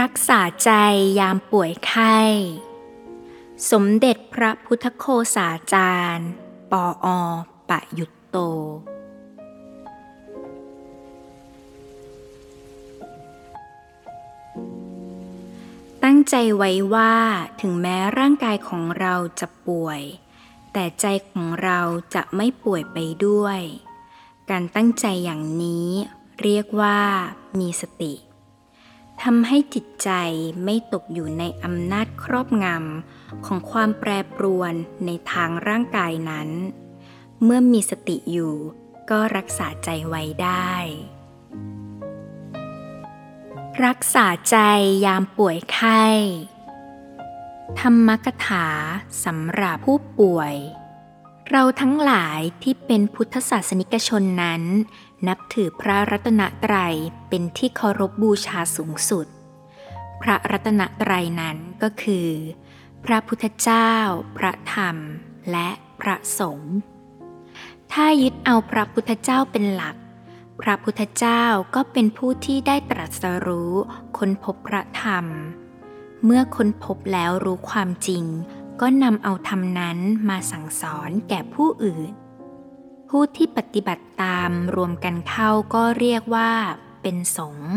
รักษาใจยามป่วยไข้สมเด็จพระพุทธโฆษาจารย์ปอ.ปยุตโตตั้งใจไว้ว่าถึงแม้ร่างกายของเราจะป่วยแต่ใจของเราจะไม่ป่วยไปด้วยการตั้งใจอย่างนี้เรียกว่ามีสติทำให้จิตใจไม่ตกอยู่ในอำนาจครอบงำของความแปรปรวนในทางร่างกายนั้นเมื่อมีสติอยู่ก็รักษาใจไว้ได้รักษาใจยามป่วยไข้ธรรมกถาสำหรับผู้ป่วยเราทั้งหลายที่เป็นพุทธศาสนิกชนนั้นนับถือพระรัตนตรัยเป็นที่เคารพบูชาสูงสุดพระรัตนตรัยนั้นก็คือพระพุทธเจ้าพระธรรมและพระสงฆ์ถ้ายึดเอาพระพุทธเจ้าเป็นหลักพระพุทธเจ้าก็เป็นผู้ที่ได้ตรัสรู้ค้นพบพระธรรมเมื่อค้นพบแล้วรู้ความจริงก็นำเอาธรรมนั้นมาสั่งสอนแก่ผู้อื่นผู้ที่ปฏิบัติตามรวมกันเข้าก็เรียกว่าเป็นสงฆ์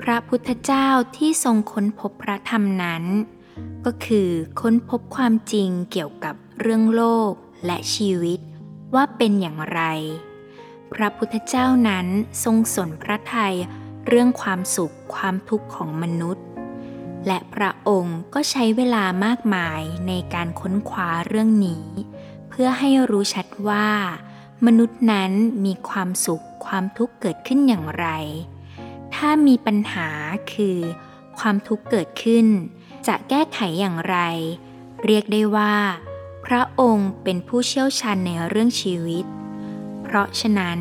พระพุทธเจ้าที่ทรงค้นพบพระธรรมนั้นก็คือค้นพบความจริงเกี่ยวกับเรื่องโลกและชีวิตว่าเป็นอย่างไรพระพุทธเจ้านั้นทรงสนพระทัยเรื่องความสุขความทุกข์ของมนุษย์และพระองค์ก็ใช้เวลามากมายในการค้นคว้าเรื่องนี้เพื่อให้รู้ชัดว่ามนุษย์นั้นมีความสุขความทุกข์เกิดขึ้นอย่างไรถ้ามีปัญหาคือความทุกข์เกิดขึ้นจะแก้ไขอย่างไรเรียกได้ว่าพระองค์เป็นผู้เชี่ยวชาญในเรื่องชีวิตเพราะฉะนั้น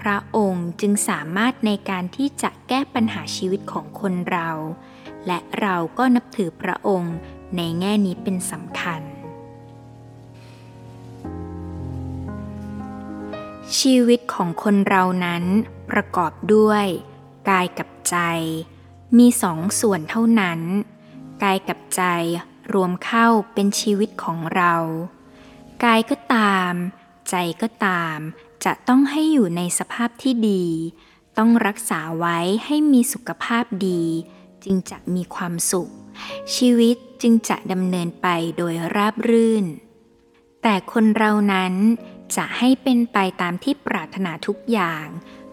พระองค์จึงสามารถในการที่จะแก้ปัญหาชีวิตของคนเราและเราก็นับถือพระองค์ในแง่นี้เป็นสำคัญชีวิตของคนเรานั้นประกอบด้วยกายกับใจมีสองส่วนเท่านั้นกายกับใจรวมเข้าเป็นชีวิตของเรากายก็ตามใจก็ตามจะต้องให้อยู่ในสภาพที่ดีต้องรักษาไว้ให้มีสุขภาพดีจึงจะมีความสุขชีวิตจึงจะดำเนินไปโดยราบรื่นแต่คนเรานั้นจะให้เป็นไปตามที่ปรารถนาทุกอย่าง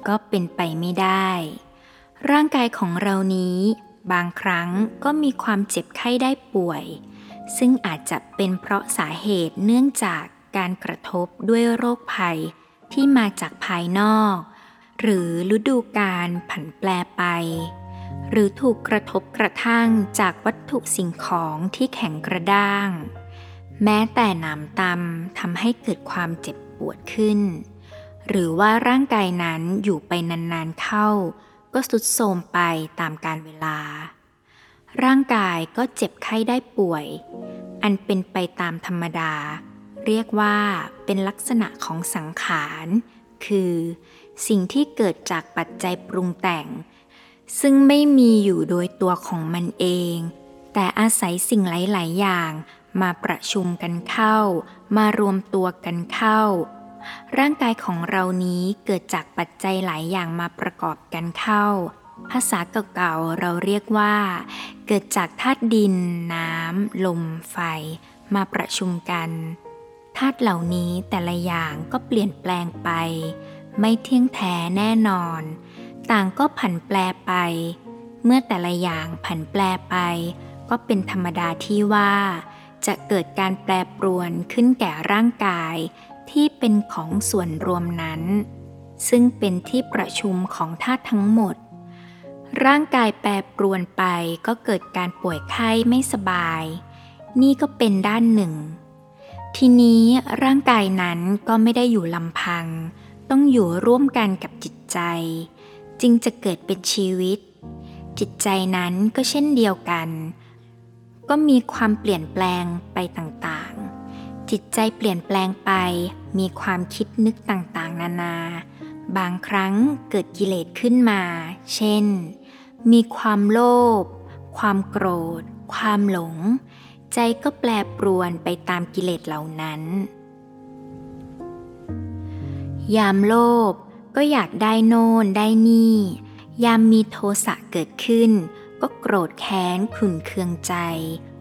ก็เป็นไปไม่ได้ร่างกายของเรานี้บางครั้งก็มีความเจ็บไข้ได้ป่วยซึ่งอาจจะเป็นเพราะสาเหตุเนื่องจากการกระทบด้วยโรคภัยที่มาจากภายนอกหรือฤดูกาลผันแปรไปหรือถูกกระทบกระทั่งจากวัตถุสิ่งของที่แข็งกระด้างแม้แต่น้ำตำทำให้เกิดความเจ็บปวดขึ้นหรือว่าร่างกายนั้นอยู่ไปนานๆเข้าก็ทรุดโทรมไปตามกาลเวลาร่างกายก็เจ็บไข้ได้ป่วยอันเป็นไปตามธรรมดาเรียกว่าเป็นลักษณะของสังขารคือสิ่งที่เกิดจากปัจจัยปรุงแต่งซึ่งไม่มีอยู่โดยตัวของมันเองแต่อาศัยสิ่งหลายๆอย่างมาประชุมกันเข้ามารวมตัวกันเข้าร่างกายของเรานี้เกิดจากปัจจัยหลายอย่างมาประกอบกันเข้าภาษาเก่าๆเราเรียกว่าเกิดจากธาตุดินน้ำลมไฟมาประชุมกันธาตุเหล่านี้แต่ละอย่างก็เปลี่ยนแปลงไปไม่เที่ยงแท้แน่นอนต่างก็ผันแปรไปเมื่อแต่ละอย่างผันแปรไปก็เป็นธรรมดาที่ว่าจะเกิดการแปรปรวนขึ้นแก่ร่างกายที่เป็นของส่วนรวมนั้นซึ่งเป็นที่ประชุมของธาตุทั้งหมดร่างกายแปรปรวนไปก็เกิดการป่วยไข้ไม่สบายนี่ก็เป็นด้านหนึ่งทีนี้ร่างกายนั้นก็ไม่ได้อยู่ลำพังต้องอยู่ร่วมกันกับจิตใจจึงจะเกิดเป็นชีวิตจิตใจนั้นก็เช่นเดียวกันก็มีความเปลี่ยนแปลงไปต่างๆจิตใจเปลี่ยนแปลงไปมีความคิดนึกต่างๆนานาบางครั้งเกิดกิเลสขึ้นมาเช่น มีความโลภความโกรธความหลงใจก็แปรปรวนไปตามกิเลสเหล่านั้นยามโลภก็อยากได้โน่นได้นี่ยามมีโทสะเกิดขึ้นก็โกรธแค้นขุ่นเคืองใจ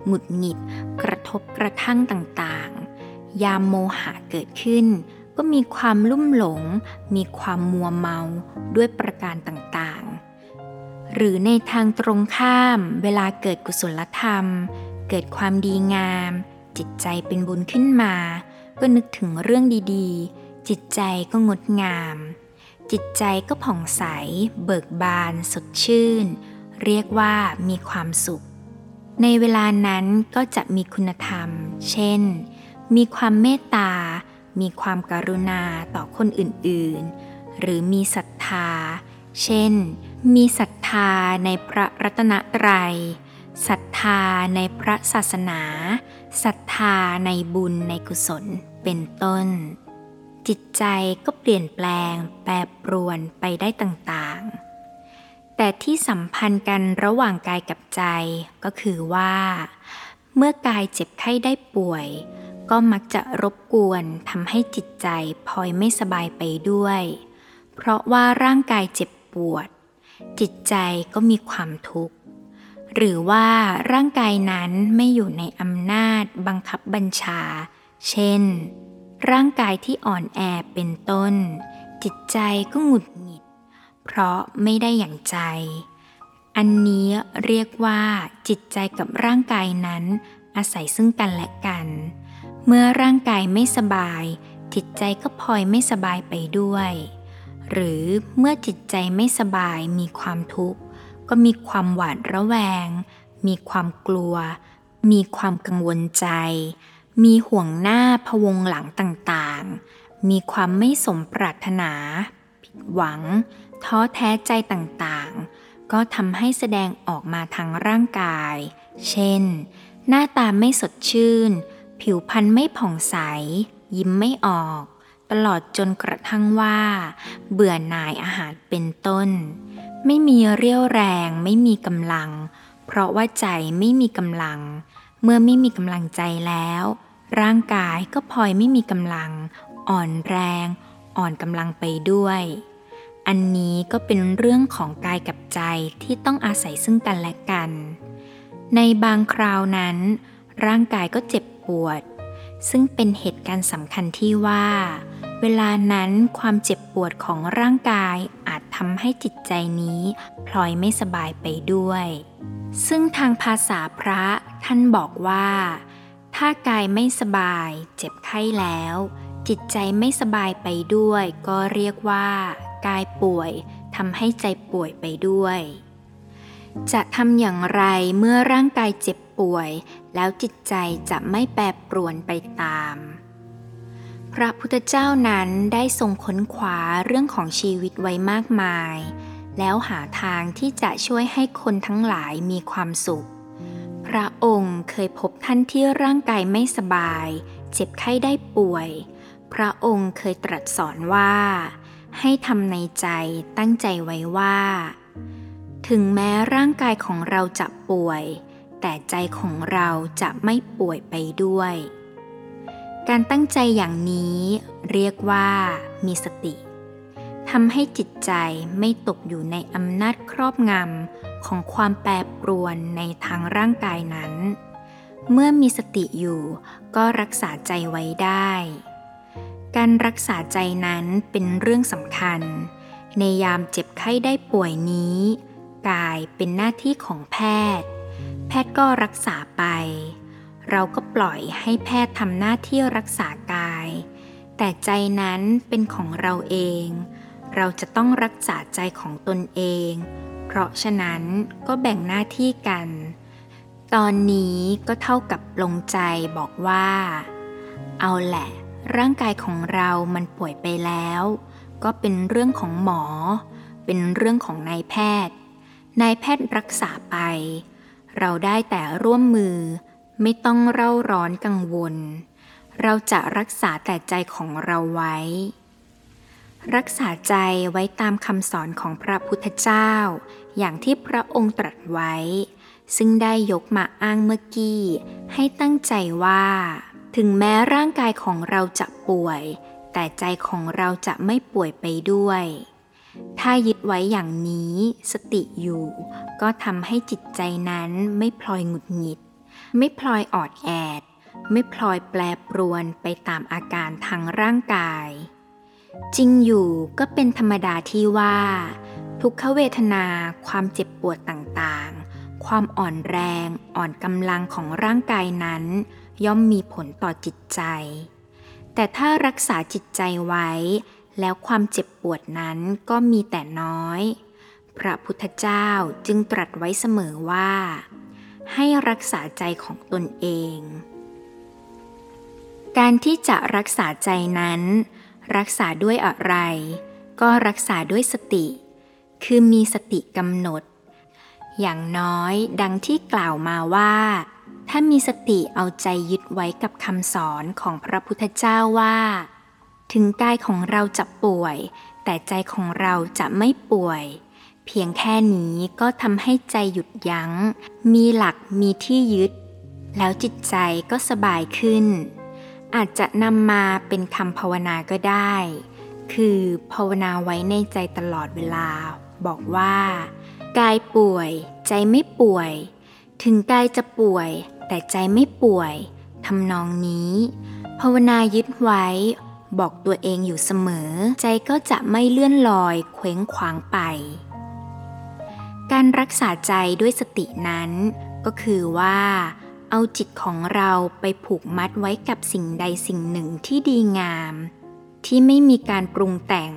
หงุดหงิดกระทบกระทั่งต่างๆยามโมหะเกิดขึ้นก็มีความลุ่มหลงมีความมัวเมาด้วยประการต่างๆหรือในทางตรงข้ามเวลาเกิดกุศลธรรมเกิดความดีงามจิตใจเป็นบุญขึ้นมาก็นึกถึงเรื่องดีๆจิตใจก็งดงามจิตใจก็ผ่องใสเบิกบานสดชื่นเรียกว่ามีความสุขในเวลานั้นก็จะมีคุณธรรมเช่นมีความเมตตามีความกรุณาต่อคนอื่นๆหรือมีศรัทธาเช่นมีศรัทธาในพระรัตนตรัยศรัทธาในพระศาสนาศรัทธาในบุญในกุศลเป็นต้นจิตใจก็เปลี่ยนแปลงแปรปรวนไปได้ต่างๆแต่ที่สัมพันธ์กันระหว่างกายกับใจก็คือว่าเมื่อกายเจ็บไข้ได้ป่วยก็มักจะรบกวนทำให้จิตใจพลอยไม่สบายไปด้วยเพราะว่าร่างกายเจ็บปวดจิตใจก็มีความทุกข์หรือว่าร่างกายนั้นไม่อยู่ในอำนาจบังคับบัญชาเช่นร่างกายที่อ่อนแอเป็นต้นจิตใจก็หงุดหงิดเพราะไม่ได้อย่างใจอันนี้เรียกว่าจิตใจกับร่างกายนั้นอาศัยซึ่งกันและกันเมื่อร่างกายไม่สบายจิตใจก็พลอยไม่สบายไปด้วยหรือเมื่อจิตใจไม่สบายมีความทุกข์ก็มีความหวาดระแวงมีความกลัวมีความกังวลใจมีห่วงหน้าพะวงหลังต่างๆมีความไม่สมปรารถนาผิดหวังท้อแท้ใจต่างๆก็ทำให้แสดงออกมาทางร่างกายเช่นหน้าตาไม่สดชื่นผิวพรรณไม่ผ่องใสยิ้มไม่ออกตลอดจนกระทั่งว่าเบื่อหน่ายอาหารเป็นต้นไม่มีเรี่ยวแรงไม่มีกำลังเพราะว่าใจไม่มีกำลังเมื่อไม่มีกำลังใจแล้วร่างกายก็พลอยไม่มีกำลังอ่อนแรงอ่อนกำลังไปด้วยอันนี้ก็เป็นเรื่องของกายกับใจที่ต้องอาศัยซึ่งกันและกันในบางคราวนั้นร่างกายก็เจ็บปวดซึ่งเป็นเหตุการณ์สำคัญที่ว่าเวลานั้นความเจ็บปวดของร่างกายอาจทำให้จิตใจนี้พลอยไม่สบายไปด้วยซึ่งทางภาษาพระท่านบอกว่าถ้ากายไม่สบายเจ็บไข้แล้วจิตใจไม่สบายไปด้วยก็เรียกว่ากายป่วยทำให้ใจป่วยไปด้วยจะทำอย่างไรเมื่อร่างกายเจ็บป่วยแล้วจิตใจจะไม่แปรปรวนไปตามพระพุทธเจ้านั้นได้ทรงค้นคว้าเรื่องของชีวิตไว้มากมายแล้วหาทางที่จะช่วยให้คนทั้งหลายมีความสุขพระองค์เคยพบท่านที่ร่างกายไม่สบายเจ็บไข้ได้ป่วยพระองค์เคยตรัสสอนว่าให้ทำในใจตั้งใจไว้ว่าถึงแม้ร่างกายของเราจะป่วยแต่ใจของเราจะไม่ป่วยไปด้วยการตั้งใจอย่างนี้เรียกว่ามีสติทำให้จิตใจไม่ตกอยู่ในอำนาจครอบงำของความแปรปรวนในทางร่างกายนั้นเมื่อมีสติอยู่ก็รักษาใจไว้ได้การรักษาใจนั้นเป็นเรื่องสำคัญในยามเจ็บไข้ได้ป่วยนี้กายเป็นหน้าที่ของแพทย์แพทย์ก็รักษาไปเราก็ปล่อยให้แพทย์ทำหน้าที่รักษากายแต่ใจนั้นเป็นของเราเองเราจะต้องรักษาใจของตนเองเพราะฉะนั้นก็แบ่งหน้าที่กันตอนนี้ก็เท่ากับปลงใจบอกว่าเอาแหละร่างกายของเรามันป่วยไปแล้วก็เป็นเรื่องของหมอเป็นเรื่องของนายแพทย์นายแพทย์รักษาไปเราได้แต่ร่วมมือไม่ต้องเร่าร้อนกังวลเราจะรักษาแต่ใจของเราไว้ รักษาใจไว้ตามคำสอนของพระพุทธเจ้าอย่างที่พระองค์ตรัสไว้ซึ่งได้ยกมาอ้างเมื่อกี้ให้ตั้งใจว่าถึงแม้ร่างกายของเราจะป่วยแต่ใจของเราจะไม่ป่วยไปด้วยถ้ายึดไว้อย่างนี้สติอยู่ก็ทำให้จิตใจนั้นไม่พลอยหงุดหงิดไม่พลอยออดแอดไม่พลอยแปรปรวนไปตามอาการทางร่างกายจริงอยู่ก็เป็นธรรมดาที่ว่าทุกขเวทนาความเจ็บปวดต่างๆความอ่อนแรงอ่อนกำลังของร่างกายนั้นย่อมมีผลต่อจิตใจแต่ถ้ารักษาจิตใจไว้แล้วความเจ็บปวดนั้นก็มีแต่น้อยพระพุทธเจ้าจึงตรัสไว้เสมอว่าให้รักษาใจของตนเองการที่จะรักษาใจนั้นรักษาด้วยอะไรก็รักษาด้วยสติคือมีสติกำหนดอย่างน้อยดังที่กล่าวมาว่าถ้ามีสติเอาใจยึดไว้กับคำสอนของพระพุทธเจ้าว่าถึงกายของเราจะป่วยแต่ใจของเราจะไม่ป่วยเพียงแค่นี้ก็ทำให้ใจหยุดยั้งมีหลักมีที่ยึดแล้วจิตใจก็สบายขึ้นอาจจะนำมาเป็นคำภาวนาก็ได้คือภาวนาไว้ในใจตลอดเวลาบอกว่ากายป่วยใจไม่ป่วยถึงกายจะป่วยแต่ใจไม่ป่วยทำนองนี้ภาวนายึดไว้บอกตัวเองอยู่เสมอใจก็จะไม่เลื่อนลอยเคว้งคว้างไปการรักษาใจด้วยสตินั้นก็คือว่าเอาจิตของเราไปผูกมัดไว้กับสิ่งใดสิ่งหนึ่งที่ดีงามที่ไม่มีการปรุงแต่ง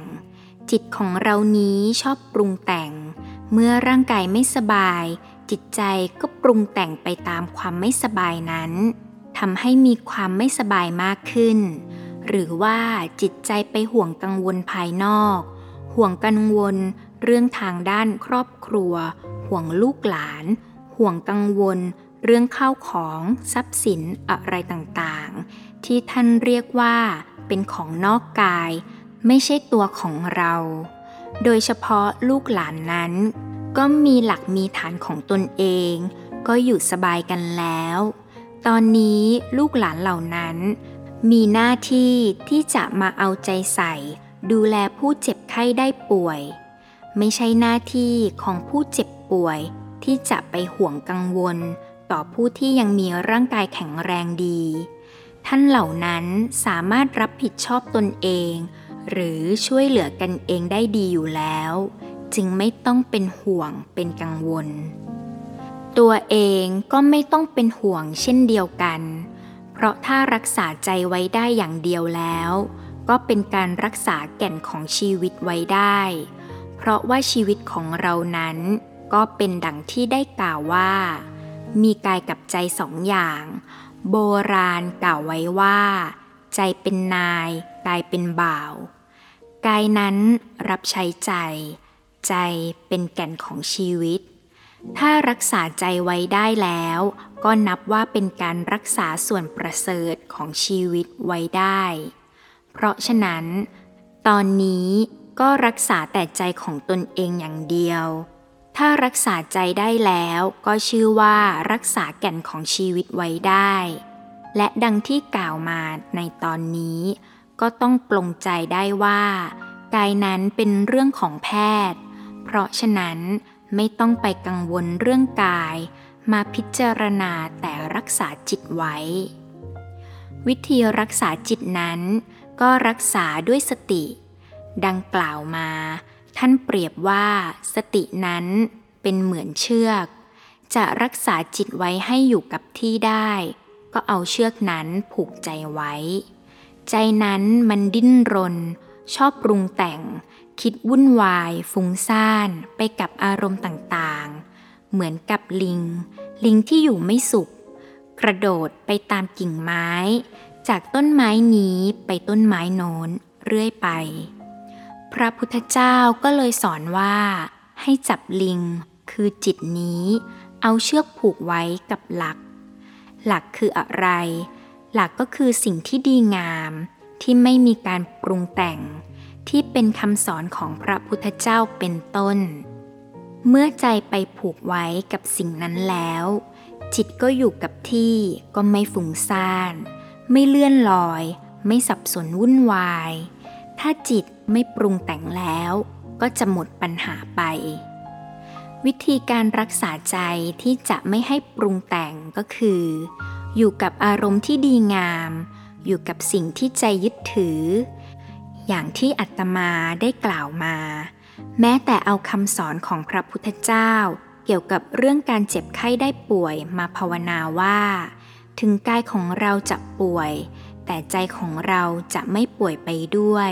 จิตของเรานี้ชอบปรุงแต่งเมื่อร่างกายไม่สบายจิตใจก็ปรุงแต่งไปตามความไม่สบายนั้นทำให้มีความไม่สบายมากขึ้นหรือว่าจิตใจไปห่วงกังวลภายนอกห่วงกังวลเรื่องทางด้านครอบครัวห่วงลูกหลานห่วงกังวลเรื่องข้าวของทรัพย์สินอะไรต่างๆที่ท่านเรียกว่าเป็นของนอกกายไม่ใช่ตัวของเราโดยเฉพาะลูกหลานนั้นก็มีหลักมีฐานของตนเองก็อยู่สบายกันแล้วตอนนี้ลูกหลานเหล่านั้นมีหน้าที่ที่จะมาเอาใจใส่ดูแลผู้เจ็บไข้ได้ป่วยไม่ใช่หน้าที่ของผู้เจ็บป่วยที่จะไปห่วงกังวลต่อผู้ที่ยังมีร่างกายแข็งแรงดีท่านเหล่านั้นสามารถรับผิดชอบตนเองหรือช่วยเหลือกันเองได้ดีอยู่แล้วจึงไม่ต้องเป็นห่วงเป็นกังวลตัวเองก็ไม่ต้องเป็นห่วงเช่นเดียวกันเพราะถ้ารักษาใจไว้ได้อย่างเดียวแล้วก็เป็นการรักษาแก่นของชีวิตไว้ได้เพราะว่าชีวิตของเรานั้นก็เป็นดังที่ได้กล่าวว่ามีกายกับใจสองอย่างโบราณกล่าวไว้ว่าใจเป็นนายกายเป็นบ่าวกายนั้นรับใช้ใจใจเป็นแก่นของชีวิตถ้ารักษาใจไว้ได้แล้วก็นับว่าเป็นการรักษาส่วนประเสริฐของชีวิตไว้ได้เพราะฉะนั้นตอนนี้ก็รักษาแต่ใจของตนเองอย่างเดียวถ้ารักษาใจได้แล้วก็ชื่อว่ารักษาแก่นของชีวิตไว้ได้และดังที่กล่าวมาในตอนนี้ก็ต้องปลงใจได้ว่ากายนั้นเป็นเรื่องของแพทย์เพราะฉะนั้นไม่ต้องไปกังวลเรื่องกายมาพิจารณาแต่รักษาจิตไว้วิธีรักษาจิตนั้นก็รักษาด้วยสติดังกล่าวมาท่านเปรียบว่าสตินั้นเป็นเหมือนเชือกจะรักษาจิตไว้ให้อยู่กับที่ได้ก็เอาเชือกนั้นผูกใจไว้ใจนั้นมันดิ้นรนชอบปรุงแต่งคิดวุ่นวายฟุ้งซ่านไปกับอารมณ์ต่างๆเหมือนกับลิงที่อยู่ไม่สุขกระโดดไปตามกิ่งไม้จากต้นไม้นี้ไปต้นไม้โน้นเรื่อยไปพระพุทธเจ้าก็เลยสอนว่าให้จับลิงคือจิตนี้เอาเชือกผูกไว้กับหลักหลักคืออะไรหลักก็คือสิ่งที่ดีงามที่ไม่มีการปรุงแต่ง ที่เป็นคำสอนของพระพุทธเจ้าเป็นต้นเมื่อใจไปผูกไว้กับสิ่งนั้นแล้วจิตก็อยู่กับที่ก็ไม่ฟุ้งซ่านไม่เลื่อนลอยไม่สับสนวุ่นวายถ้าจิตไม่ปรุงแต่งแล้วก็จะหมดปัญหาไปวิธีการรักษาใจที่จะไม่ให้ปรุงแต่งก็คืออยู่กับอารมณ์ที่ดีงามอยู่กับสิ่งที่ใจยึดถืออย่างที่อาตมาได้กล่าวมาแม้แต่เอาคำสอนของพระพุทธเจ้าเกี่ยวกับเรื่องการเจ็บไข้ได้ป่วยมาภาวนาว่าถึงกายของเราจะป่วยแต่ใจของเราจะไม่ป่วยไปด้วย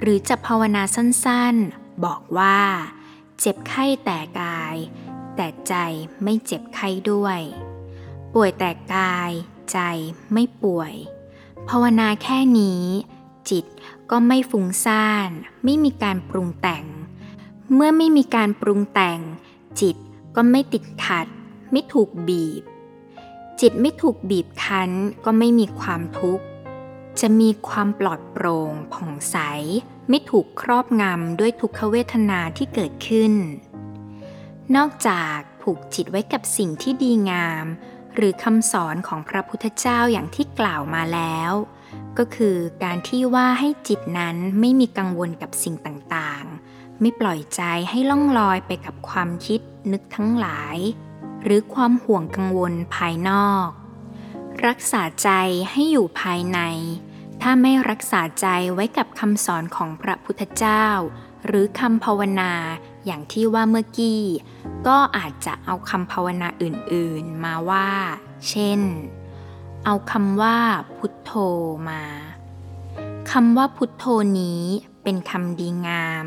หรือจะภาวนาสั้นๆบอกว่าเจ็บไข้แต่กายแต่ใจไม่เจ็บไข้ด้วยป่วยแต่กายใจไม่ป่วยภาวนาแค่นี้จิตก็ไม่ฟุ้งซ่านไม่มีการปรุงแต่งเมื่อไม่มีการปรุงแต่งจิตก็ไม่ติดขัดไม่ถูกบีบจิตไม่ถูกบีบคั้นก็ไม่มีความทุกข์จะมีความปลอดโปร่งผ่องใสไม่ถูกครอบงำด้วยทุกขเวทนาที่เกิดขึ้นนอกจากผูกจิตไว้กับสิ่งที่ดีงามหรือคำสอนของพระพุทธเจ้าอย่างที่กล่าวมาแล้วก็คือการที่ว่าให้จิตนั้นไม่มีกังวลกับสิ่งต่างๆไม่ปล่อยใจให้ล่องลอยไปกับความคิดนึกทั้งหลายหรือความห่วงกังวลภายนอกรักษาใจให้อยู่ภายในถ้าไม่รักษาใจไว้กับคำสอนของพระพุทธเจ้าหรือคำภาวนาอย่างที่ว่าเมื่อกี้ก็อาจจะเอาคำภาวนาอื่นๆมาว่าเช่นเอาคำว่าพุทโธมาคำว่าพุทโธนี้เป็นคำดีงาม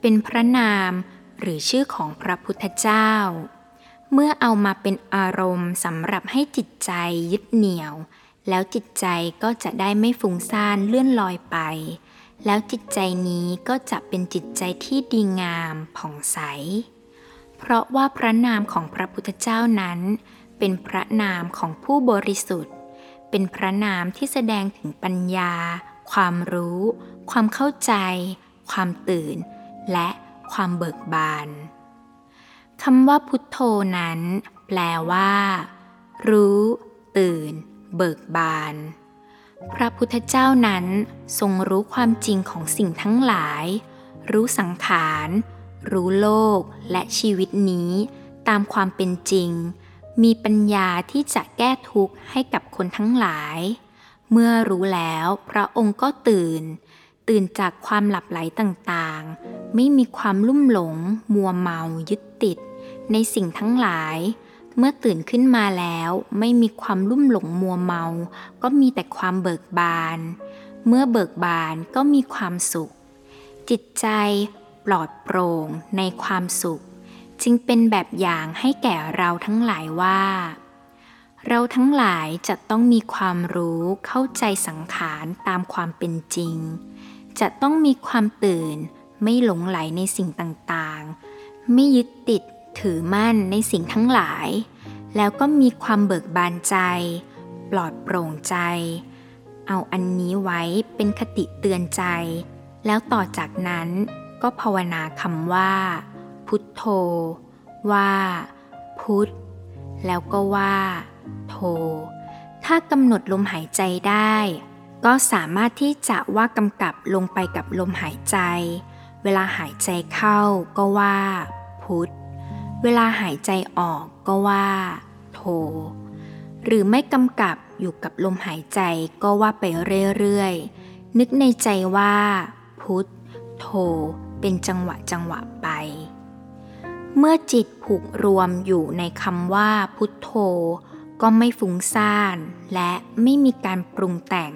เป็นพระนามหรือชื่อของพระพุทธเจ้าเมื่อเอามาเป็นอารมณ์สำหรับให้จิตใจยึดเหนี่ยวแล้วจิตใจก็จะได้ไม่ฟุ้งซ่านเลื่อนลอยไปแล้วจิตใจนี้ก็จะเป็นจิตใจที่ดีงามผ่องใสเพราะว่าพระนามของพระพุทธเจ้านั้นเป็นพระนามของผู้บริสุทธิ์เป็นพระนามที่แสดงถึงปัญญาความรู้ความเข้าใจความตื่นและความเบิกบานคำว่าพุทโธนั้นแปลว่ารู้ตื่นเบิกบานพระพุทธเจ้านั้นทรงรู้ความจริงของสิ่งทั้งหลายรู้สังขารรู้โลกและชีวิตนี้ตามความเป็นจริงมีปัญญาที่จะแก้ทุกข์ให้กับคนทั้งหลายเมื่อรู้แล้วพระองค์ก็ตื่นจากความหลับไหลต่างๆไม่มีความลุ่มหลงมัวเมายึดติดในสิ่งทั้งหลายเมื่อตื่นขึ้นมาแล้วไม่มีความลุ่มหลงมัวเมาก็มีแต่ความเบิกบานเมื่อเบิกบานก็มีความสุขจิตใจปลอดโปร่งในความสุขจึงเป็นแบบอย่างให้แก่เราทั้งหลายว่าเราทั้งหลายจะต้องมีความรู้เข้าใจสังขารตามความเป็นจริงจะต้องมีความตื่นไม่หลงไหลในสิ่งต่างๆไม่ยึดติดถือมั่นในสิ่งทั้งหลายแล้วก็มีความเบิกบานใจปลอดโปร่งใจเอาอันนี้ไว้เป็นคติเตือนใจแล้วต่อจากนั้นก็ภาวนาคำว่าพุทโธว่าพุทแล้วก็ว่าโธถ้ากำหนดลมหายใจได้ก็สามารถที่จะว่ากำกับลงไปกับลมหายใจเวลาหายใจเข้าก็ว่าพุทเวลาหายใจออกก็ว่าโธหรือไม่กำกับอยู่กับลมหายใจก็ว่าไปเรื่อยๆนึกในใจว่าพุทโธเป็นจังหวะไปเมื่อจิตผูกรวมอยู่ในคำว่าพุทโธก็ไม่ฟุ้งซ่านและไม่มีการปรุงแต่ง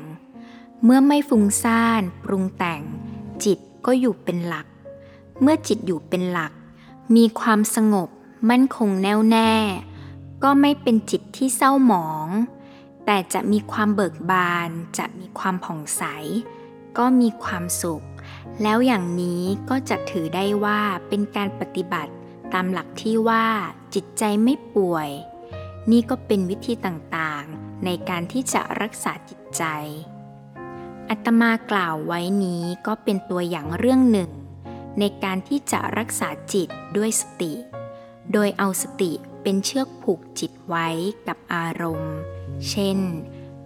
เมื่อไม่ฟุ้งซ่านปรุงแต่งจิตก็อยู่เป็นหลักเมื่อจิตอยู่เป็นหลักมีความสงบมั่นคงแน่วแน่ก็ไม่เป็นจิตที่เศร้าหมองแต่จะมีความเบิกบานจะมีความผ่องใสก็มีความสุขแล้วอย่างนี้ก็จะถือได้ว่าเป็นการปฏิบัติตามหลักที่ว่าจิตใจไม่ป่วยนี่ก็เป็นวิธีต่างๆในการที่จะรักษาจิตใจ อาตมากล่าวไว้นี้ก็เป็นตัวอย่างเรื่องหนึ่งในการที่จะรักษาจิตด้วยสติโดยเอาสติเป็นเชือกผูกจิตไว้กับอารมณ์เช่น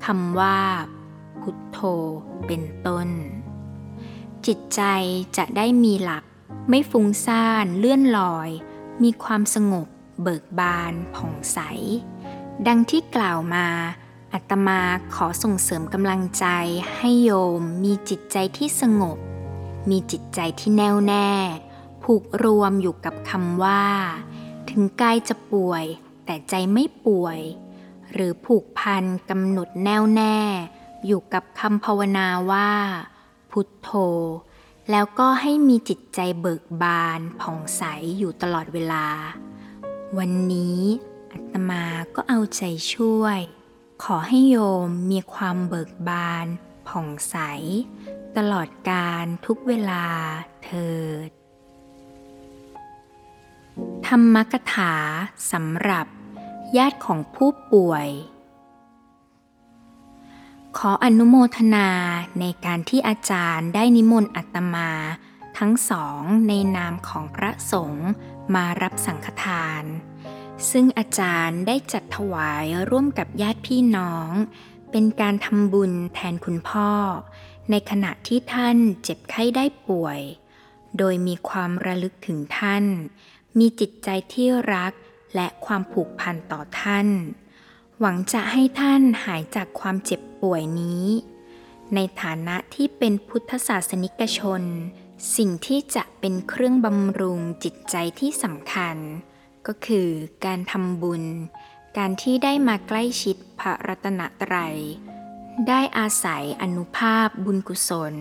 คำว่าพุทโธเป็นต้นจิตใจจะได้มีหลักไม่ฟุ้งซ่านเลื่อนลอยมีความสงบเบิกบานผ่องใสดังที่กล่าวมาอาตมาขอส่งเสริมกำลังใจให้โยมมีจิตใจที่สงบมีจิตใจที่แน่วแน่ผูกรวมอยู่กับคำว่าถึงกายจะป่วยแต่ใจไม่ป่วยหรือผูกพันกำหนดแน่วแน่อยู่กับคำภาวนาว่าพุทโธแล้วก็ให้มีจิตใจเบิกบานผ่องใสอยู่ตลอดเวลาวันนี้อาตมาก็เอาใจช่วยขอให้โยมมีความเบิกบานผ่องใสตลอดกาลทุกเวลาเถิดธรรมกถาสำหรับญาติของผู้ป่วยขออนุโมทนาในการที่อาจารย์ได้นิมนต์อาตมาทั้งสองในนามของพระสงฆ์มารับสังฆทานซึ่งอาจารย์ได้จัดถวายร่วมกับญาติพี่น้องเป็นการทำบุญแทนคุณพ่อในขณะที่ท่านเจ็บไข้ได้ป่วยโดยมีความระลึกถึงท่านมีจิตใจที่รักและความผูกพันต่อท่านหวังจะให้ท่านหายจากความเจ็บป่วยนี้ในฐานะที่เป็นพุทธศาสนิกชนสิ่งที่จะเป็นเครื่องบำรุงจิตใจที่สำคัญก็คือการทำบุญการที่ได้มาใกล้ชิดพระรัตนตรัยได้อาศัยอนุภาพบุญกุศล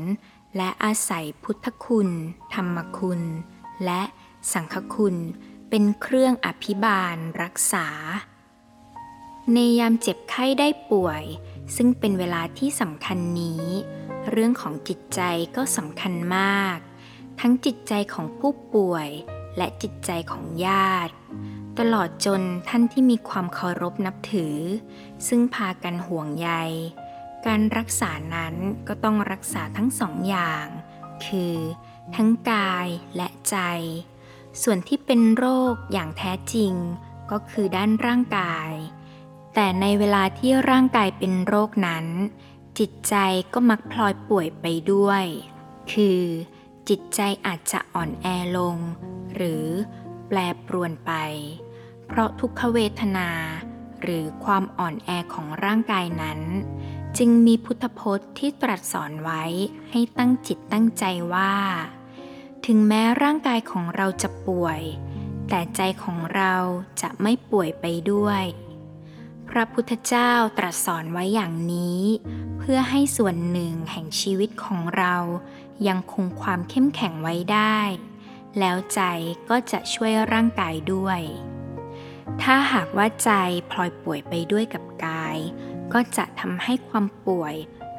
และอาศัยพุทธคุณธรรมคุณและสังฆคุณเป็นเครื่องอภิบาลรักษาในยามเจ็บไข้ได้ป่วยซึ่งเป็นเวลาที่สำคัญนี้เรื่องของจิตใจก็สำคัญมากทั้งจิตใจของผู้ป่วยและจิตใจของญาติตลอดจนท่านที่มีความเคารพนับถือซึ่งพากันห่วงใยการรักษานั้นก็ต้องรักษาทั้งสองอย่างคือทั้งกายและใจส่วนที่เป็นโรคอย่างแท้จริงก็คือด้านร่างกายแต่ในเวลาที่ร่างกายเป็นโรคนั้นจิตใจก็มักพลอยป่วยไปด้วยคือจิตใจอาจจะอ่อนแอลงหรือแปรปรวนไปเพราะทุกขเวทนาหรือความอ่อนแอของร่างกายนั้นจึงมีพุทธพจน์ที่ตรัสสอนไว้ให้ตั้งจิตตั้งใจว่าถึงแม้ร่างกายของเราจะป่วยแต่ใจของเราจะไม่ป่วยไปด้วยพระพุทธเจ้าตรัสสอนไว้อย่างนี้เพื่อให้ส่วนหนึ่งแห่งชีวิตของเรายังคงความเข้มแข็งไว้ได้แล้วใจก็จะช่วยร่างกายด้วยถ้าหากว่าใจพลอยป่วยไปด้วยกับกายก็จะทำให้ความป่วย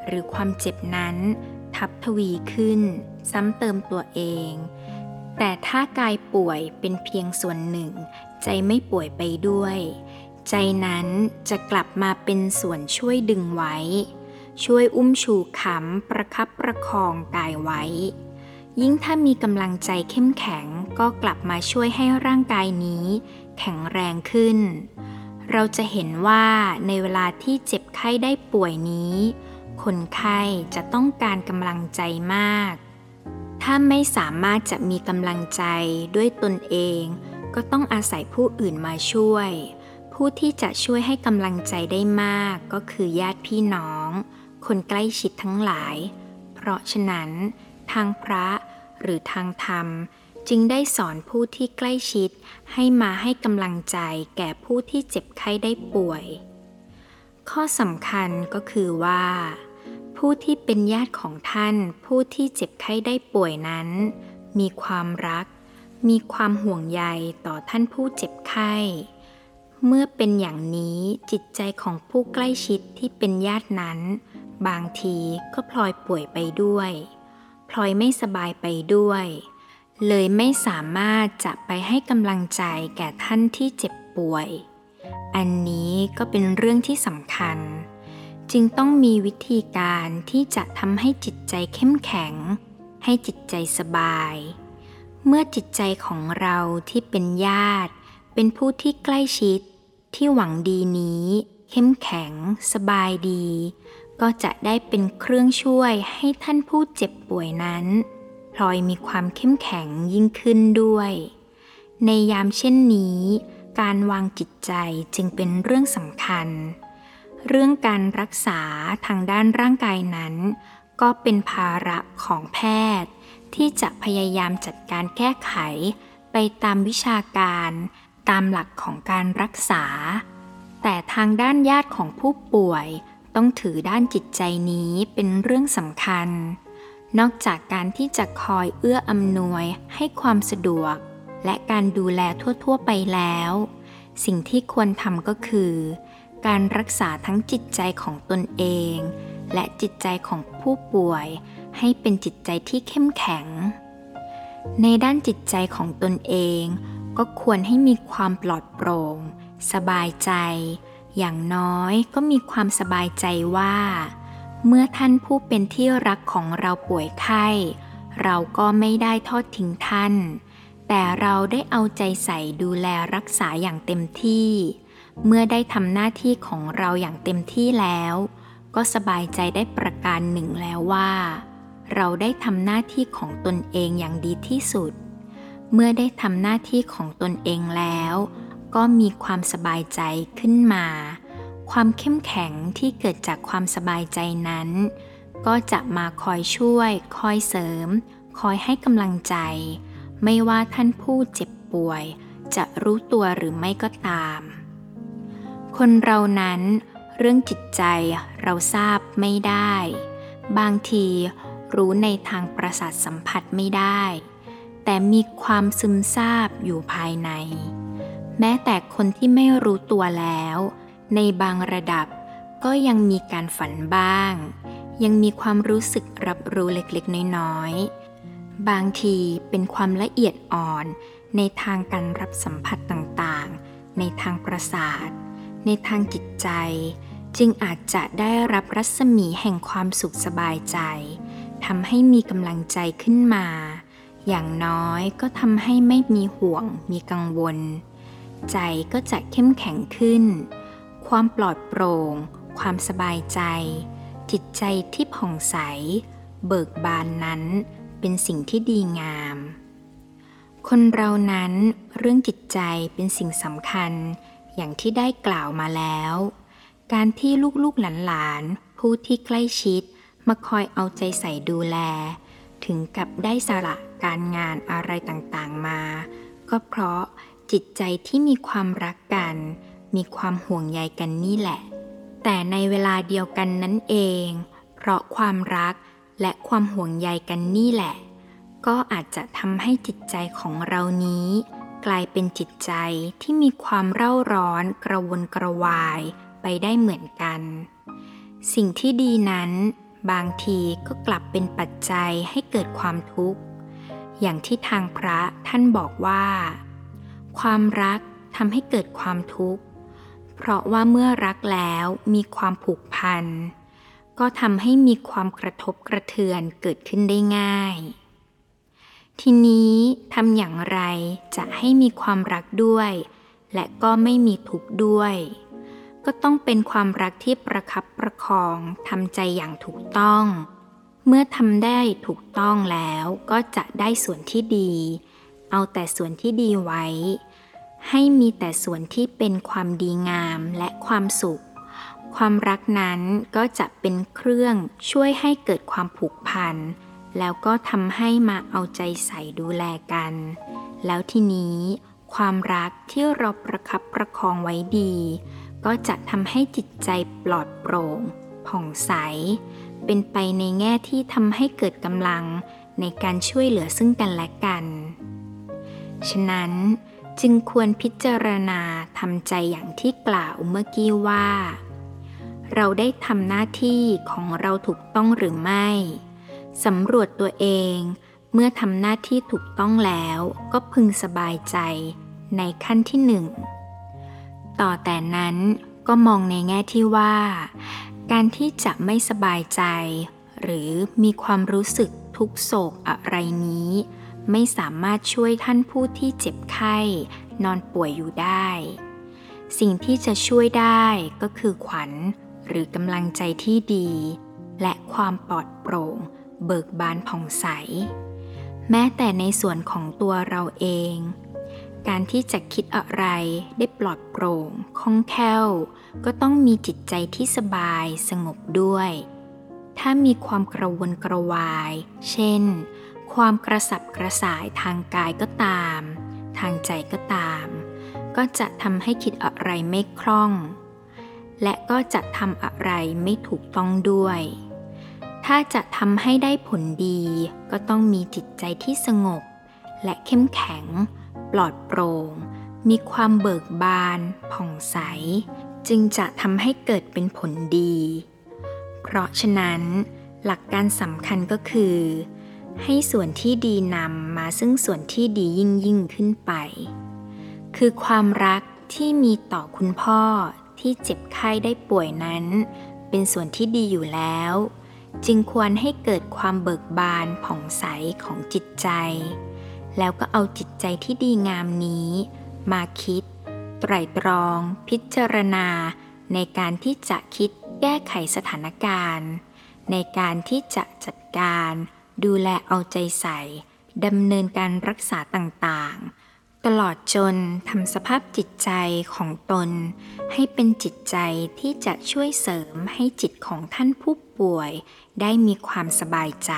หรือความเจ็บนั้นทับทวีขึ้นซ้ำเติมตัวเองแต่ถ้ากายป่วยเป็นเพียงส่วนหนึ่งใจไม่ป่วยไปด้วยใจนั้นจะกลับมาเป็นส่วนช่วยดึงไว้ช่วยอุ้มชูค้ำประคับประคองกายไว้ยิ่งถ้ามีกำลังใจเข้มแข็งก็กลับมาช่วยให้ร่างกายนี้แข็งแรงขึ้นเราจะเห็นว่าในเวลาที่เจ็บไข้ได้ป่วยนี้คนไข้จะต้องการกำลังใจมากถ้าไม่สามารถจะมีกำลังใจด้วยตนเองก็ต้องอาศัยผู้อื่นมาช่วยผู้ที่จะช่วยให้กำลังใจได้มากก็คือญาติพี่น้องคนใกล้ชิดทั้งหลายเพราะฉะนั้นทางพระหรือทางธรรมจึงได้สอนผู้ที่ใกล้ชิดให้มาให้กำลังใจแก่ผู้ที่เจ็บไข้ได้ป่วยข้อสำคัญก็คือว่าผู้ที่เป็นญาติของท่านผู้ที่เจ็บไข้ได้ป่วยนั้นมีความรักมีความห่วงใยต่อท่านผู้เจ็บไข้เมื่อเป็นอย่างนี้จิตใจของผู้ใกล้ชิดที่เป็นญาตินั้นบางทีก็พลอยป่วยไปด้วยพลอยไม่สบายไปด้วยเลยไม่สามารถจะไปให้กำลังใจแก่ท่านที่เจ็บป่วยอันนี้ก็เป็นเรื่องที่สำคัญ จึงต้องมีวิธีการที่จะทำให้จิตใจเข้มแข็งให้จิตใจสบายเมื่อจิตใจของเราที่เป็นญาติเป็นผู้ที่ใกล้ชิดที่หวังดีนี้เข้มแข็งสบายดีก็จะได้เป็นเครื่องช่วยให้ท่านผู้เจ็บป่วยนั้นพลอยมีความเข้มแข็งยิ่งขึ้นด้วยในยามเช่นนี้การวางจิตใจจึงเป็นเรื่องสำคัญเรื่องการรักษาทางด้านร่างกายนั้นก็เป็นภาระของแพทย์ที่จะพยายามจัดการแก้ไขไปตามวิชาการตามหลักของการรักษาแต่ทางด้านญาติของผู้ป่วยต้องถือด้านจิตใจนี้เป็นเรื่องสำคัญนอกจากการที่จะคอยเอื้ออำนวยให้ความสะดวกและการดูแลทั่วๆไปแล้วสิ่งที่ควรทำก็คือการรักษาทั้งจิตใจของตนเองและจิตใจของผู้ป่วยให้เป็นจิตใจที่เข้มแข็งในด้านจิตใจของตนเองก็ควรให้มีความปลอดโปร่งสบายใจอย่างน้อยก็มีความสบายใจว่าเมื่อท่านผู้เป็นที่รักของเราป่วยไข้เราก็ไม่ได้ทอดทิ้งท่านแต่เราได้เอาใจใส่ดูแลรักษาอย่างเต็มที่เมื่อได้ทำหน้าที่ของเราอย่างเต็มที่แล้วก็สบายใจได้ประการหนึ่งแล้วว่าเราได้ทำหน้าที่ของตนเองอย่างดีที่สุดเมื่อได้ทำหน้าที่ของตนเองแล้วก็มีความสบายใจขึ้นมาความเข้มแข็งที่เกิดจากความสบายใจนั้นก็จะมาคอยช่วยคอยเสริมคอยให้กำลังใจไม่ว่าท่านผู้เจ็บป่วยจะรู้ตัวหรือไม่ก็ตามคนเรานั้นเรื่องจิตใจเราทราบไม่ได้บางทีรู้ในทางประสาทสัมผัสไม่ได้แต่มีความซึมซาบอยู่ภายในแม้แต่คนที่ไม่รู้ตัวแล้วในบางระดับก็ยังมีการฝันบ้างยังมีความรู้สึกรับรู้เล็กๆน้อยๆบางทีเป็นความละเอียดอ่อนในทางการรับสัมผัสต่างๆในทางประสาทในทางจิตใจจึงอาจจะได้รับรัศมีแห่งความสุขสบายใจทำให้มีกำลังใจขึ้นมาอย่างน้อยก็ทำให้ไม่มีห่วงมีกังวลใจก็จะเข้มแข็งขึ้นความปลอดโปร่งความสบายใจจิตใจที่ผ่องใสเบิกบานนั้นเป็นสิ่งที่ดีงามคนเรานั้นเรื่องจิตใจเป็นสิ่งสำคัญอย่างที่ได้กล่าวมาแล้วการที่ลูกๆหลานๆผู้ที่ใกล้ชิดมาคอยเอาใจใส่ดูแลถึงกับได้สละการงานอะไรต่างๆมาก็เพราะจิตใจที่มีความรักกันมีความห่วงใยกันนี่แหละแต่ในเวลาเดียวกันนั้นเองเพราะความรักและความห่วงใยกันนี่แหละก็อาจจะทำให้จิตใจของเรานี้กลายเป็นจิตใจที่มีความเร่าร้อนกระวนกระวายไปได้เหมือนกันสิ่งที่ดีนั้นบางทีก็กลับเป็นปัจจัยให้เกิดความทุกข์อย่างที่ทางพระท่านบอกว่าความรักทำให้เกิดความทุกข์เพราะว่าเมื่อรักแล้วมีความผูกพันก็ทำให้มีความกระทบกระเทือนเกิดขึ้นได้ง่ายทีนี้ทำอย่างไรจะให้มีความรักด้วยและก็ไม่มีทุกข์ด้วยก็ต้องเป็นความรักที่ประคับประคองทำใจอย่างถูกต้องเมื่อทำได้ถูกต้องแล้วก็จะได้ส่วนที่ดีเอาแต่ส่วนที่ดีไว้ให้มีแต่ส่วนที่เป็นความดีงามและความสุขความรักนั้นก็จะเป็นเครื่องช่วยให้เกิดความผูกพันแล้วก็ทำให้มาเอาใจใส่ดูแลกันแล้วทีนี้ความรักที่เราประคับประคองไว้ดีก็จะทำให้จิตใจปลอดโปร่งผ่องใสเป็นไปในแง่ที่ทำให้เกิดกำลังในการช่วยเหลือซึ่งกันและกันฉะนั้นจึงควรพิจารณาทำใจอย่างที่กล่าวเมื่อกี้ว่าเราได้ทำหน้าที่ของเราถูกต้องหรือไม่สำรวจตัวเองเมื่อทำหน้าที่ถูกต้องแล้วก็พึงสบายใจในขั้นที่1ต่อแต่นั้นก็มองในแง่ที่ว่า การที่จะไม่สบายใจหรือมีความรู้สึกทุกข์โศกอะไรนี้ไม่สามารถช่วยท่านผู้ที่เจ็บไข้นอนป่วยอยู่ได้สิ่งที่จะช่วยได้ก็คือขวัญหรือกำลังใจที่ดีและความปลอดโปร่งเบิกบานผ่องใสแม้แต่ในส่วนของตัวเราเองการที่จะคิดอะไรได้ปลอดโปร่งคล่องแคล่วก็ต้องมีจิตใจที่สบายสงบด้วยถ้ามีความกระวนกระวายเช่นความกระสับกระส่ายทางกายก็ตามทางใจก็ตามก็จะทำให้คิดอะไรไม่คล่องและก็จะทำอะไรไม่ถูกต้องด้วยถ้าจะทำให้ได้ผลดีก็ต้องมีจิตใจที่สงบและเข้มแข็งปลอดโปร่งมีความเบิกบานผ่องใสจึงจะทำให้เกิดเป็นผลดีเพราะฉะนั้นหลักการสำคัญก็คือให้ส่วนที่ดีนำมาซึ่งส่วนที่ดียิ่งขึ้นไปคือความรักที่มีต่อคุณพ่อที่เจ็บไข้ได้ป่วยนั้นเป็นส่วนที่ดีอยู่แล้วจึงควรให้เกิดความเบิกบานผ่องใสของจิตใจแล้วก็เอาจิตใจที่ดีงามนี้มาคิดไตร่ตรองพิจารณาในการที่จะคิดแก้ไขสถานการณ์ในการที่จะจัดการดูแลเอาใจใส่ดำเนินการรักษาต่างๆตลอดจนทำสภาพจิตใจของตนให้เป็นจิตใจที่จะช่วยเสริมให้จิตของท่านผู้ป่วยได้มีความสบายใจ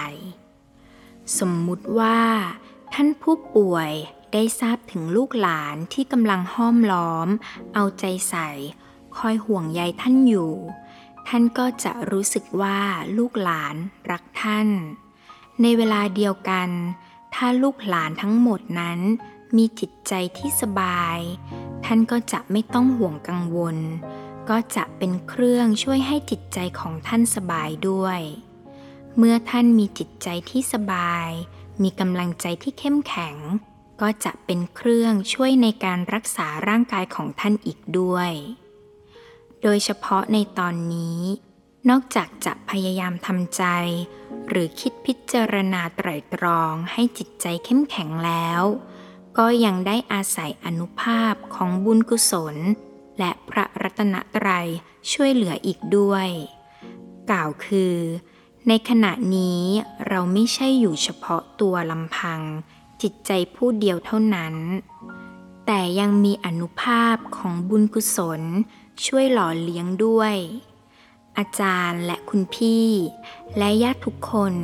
สมมุติว่าท่านผู้ป่วยได้ทราบถึงลูกหลานที่กำลังห้อมล้อมเอาใจใส่คอยห่วงใยท่านอยู่ท่านก็จะรู้สึกว่าลูกหลานรักท่านในเวลาเดียวกันถ้าลูกหลานทั้งหมดนั้นมีจิตใจที่สบายท่านก็จะไม่ต้องห่วงกังวลก็จะเป็นเครื่องช่วยให้จิตใจของท่านสบายด้วยเมื่อท่านมีจิตใจที่สบายมีกำลังใจที่เข้มแข็งก็จะเป็นเครื่องช่วยในการรักษาร่างกายของท่านอีกด้วยโดยเฉพาะในตอนนี้นอกจากจะพยายามทำใจหรือคิดพิจารณาไตร่ตรองให้จิตใจเข้มแข็งแล้วก็ยังได้อาศัยอานุภาพของบุญกุศลและพระรัตนตรัยช่วยเหลืออีกด้วยกล่าวคือในขณะนี้เราไม่ใช่อยู่เฉพาะตัวลำพังจิตใจผู้เดียวเท่านั้นแต่ยังมีอานุภาพของบุญกุศลช่วยหล่อเลี้ยงด้วยอาจารย์และคุณพี่และญาติทุกคน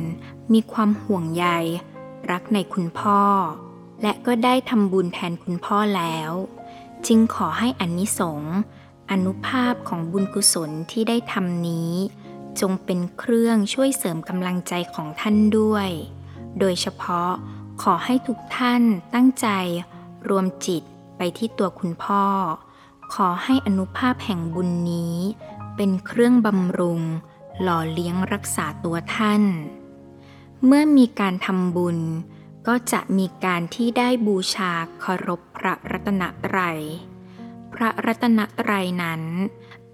มีความห่วงใยรักในคุณพ่อและก็ได้ทำบุญแทนคุณพ่อแล้วจึงขอให้อานิสงส์อานุภาพของบุญกุศลที่ได้ทำนี้จงเป็นเครื่องช่วยเสริมกำลังใจของท่านด้วยโดยเฉพาะขอให้ทุกท่านตั้งใจรวมจิตไปที่ตัวคุณพ่อขอให้อานุภาพแห่งบุญนี้เป็นเครื่องบำรุงหล่อเลี้ยงรักษาตัวท่านเมื่อมีการทำบุญก็จะมีการที่ได้บูชาเคารพพระรัตนตรัยพระรัตนตรัยนั้น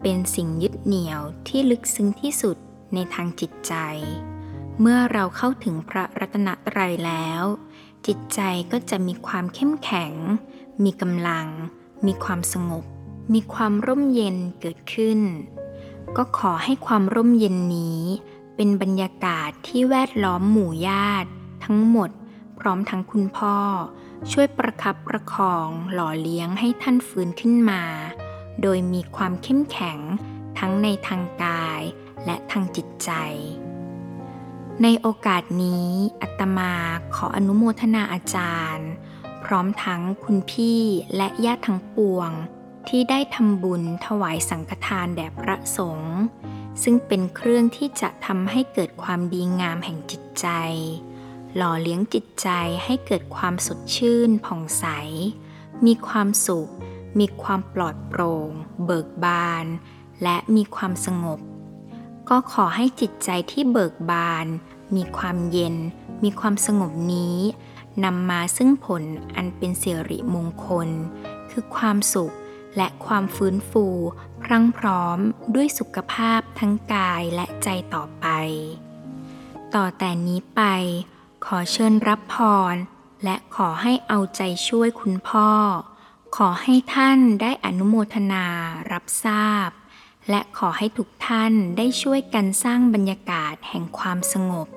เป็นสิ่งยึดเหนี่ยวที่ลึกซึ้งที่สุดในทางจิตใจเมื่อเราเข้าถึงพระรัตนตรัยแล้วจิตใจก็จะมีความเข้มแข็งมีกำลังมีความสงบมีความร่มเย็นเกิดขึ้นก็ขอให้ความร่มเย็นนี้เป็นบรรยากาศที่แวดล้อมหมู่ญาติทั้งหมดพร้อมทั้งคุณพ่อช่วยประคับประคองหล่อเลี้ยงให้ท่านฟื้นขึ้นมาโดยมีความเข้มแข็งทั้งในทางกายและทางจิตใจในโอกาสนี้อาตมาขออนุโมทนาอาจารย์พร้อมทั้งคุณพี่และญาติทั้งปวงที่ได้ทำบุญถวายสังฆทานแด่พระสงฆ์ซึ่งเป็นเครื่องที่จะทำให้เกิดความดีงามแห่งจิตใจหล่อเลี้ยงจิตใจให้เกิดความสดชื่นผ่องใสมีความสุขมีความปลอดโปร่งเบิกบานและมีความสงบก็ขอให้จิตใจที่เบิกบานมีความเย็นมีความสงบนี้นำมาซึ่งผลอันเป็นสิริมงคลคือความสุข และความฟื้นฟูพรั่งพร้อมด้วยสุขภาพทั้งกายและใจต่อไปต่อแต่นี้ไปขอเชิญรับพรและขอให้เอาใจช่วยคุณพ่อขอให้ท่านได้อนุโมทนารับทราบและขอให้ทุกท่านได้ช่วยกันสร้างบรรยากาศแห่งความสงบ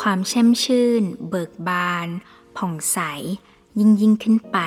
ความแช่มชื่นเบิกบานผ่องใสยิ่งขึ้นไป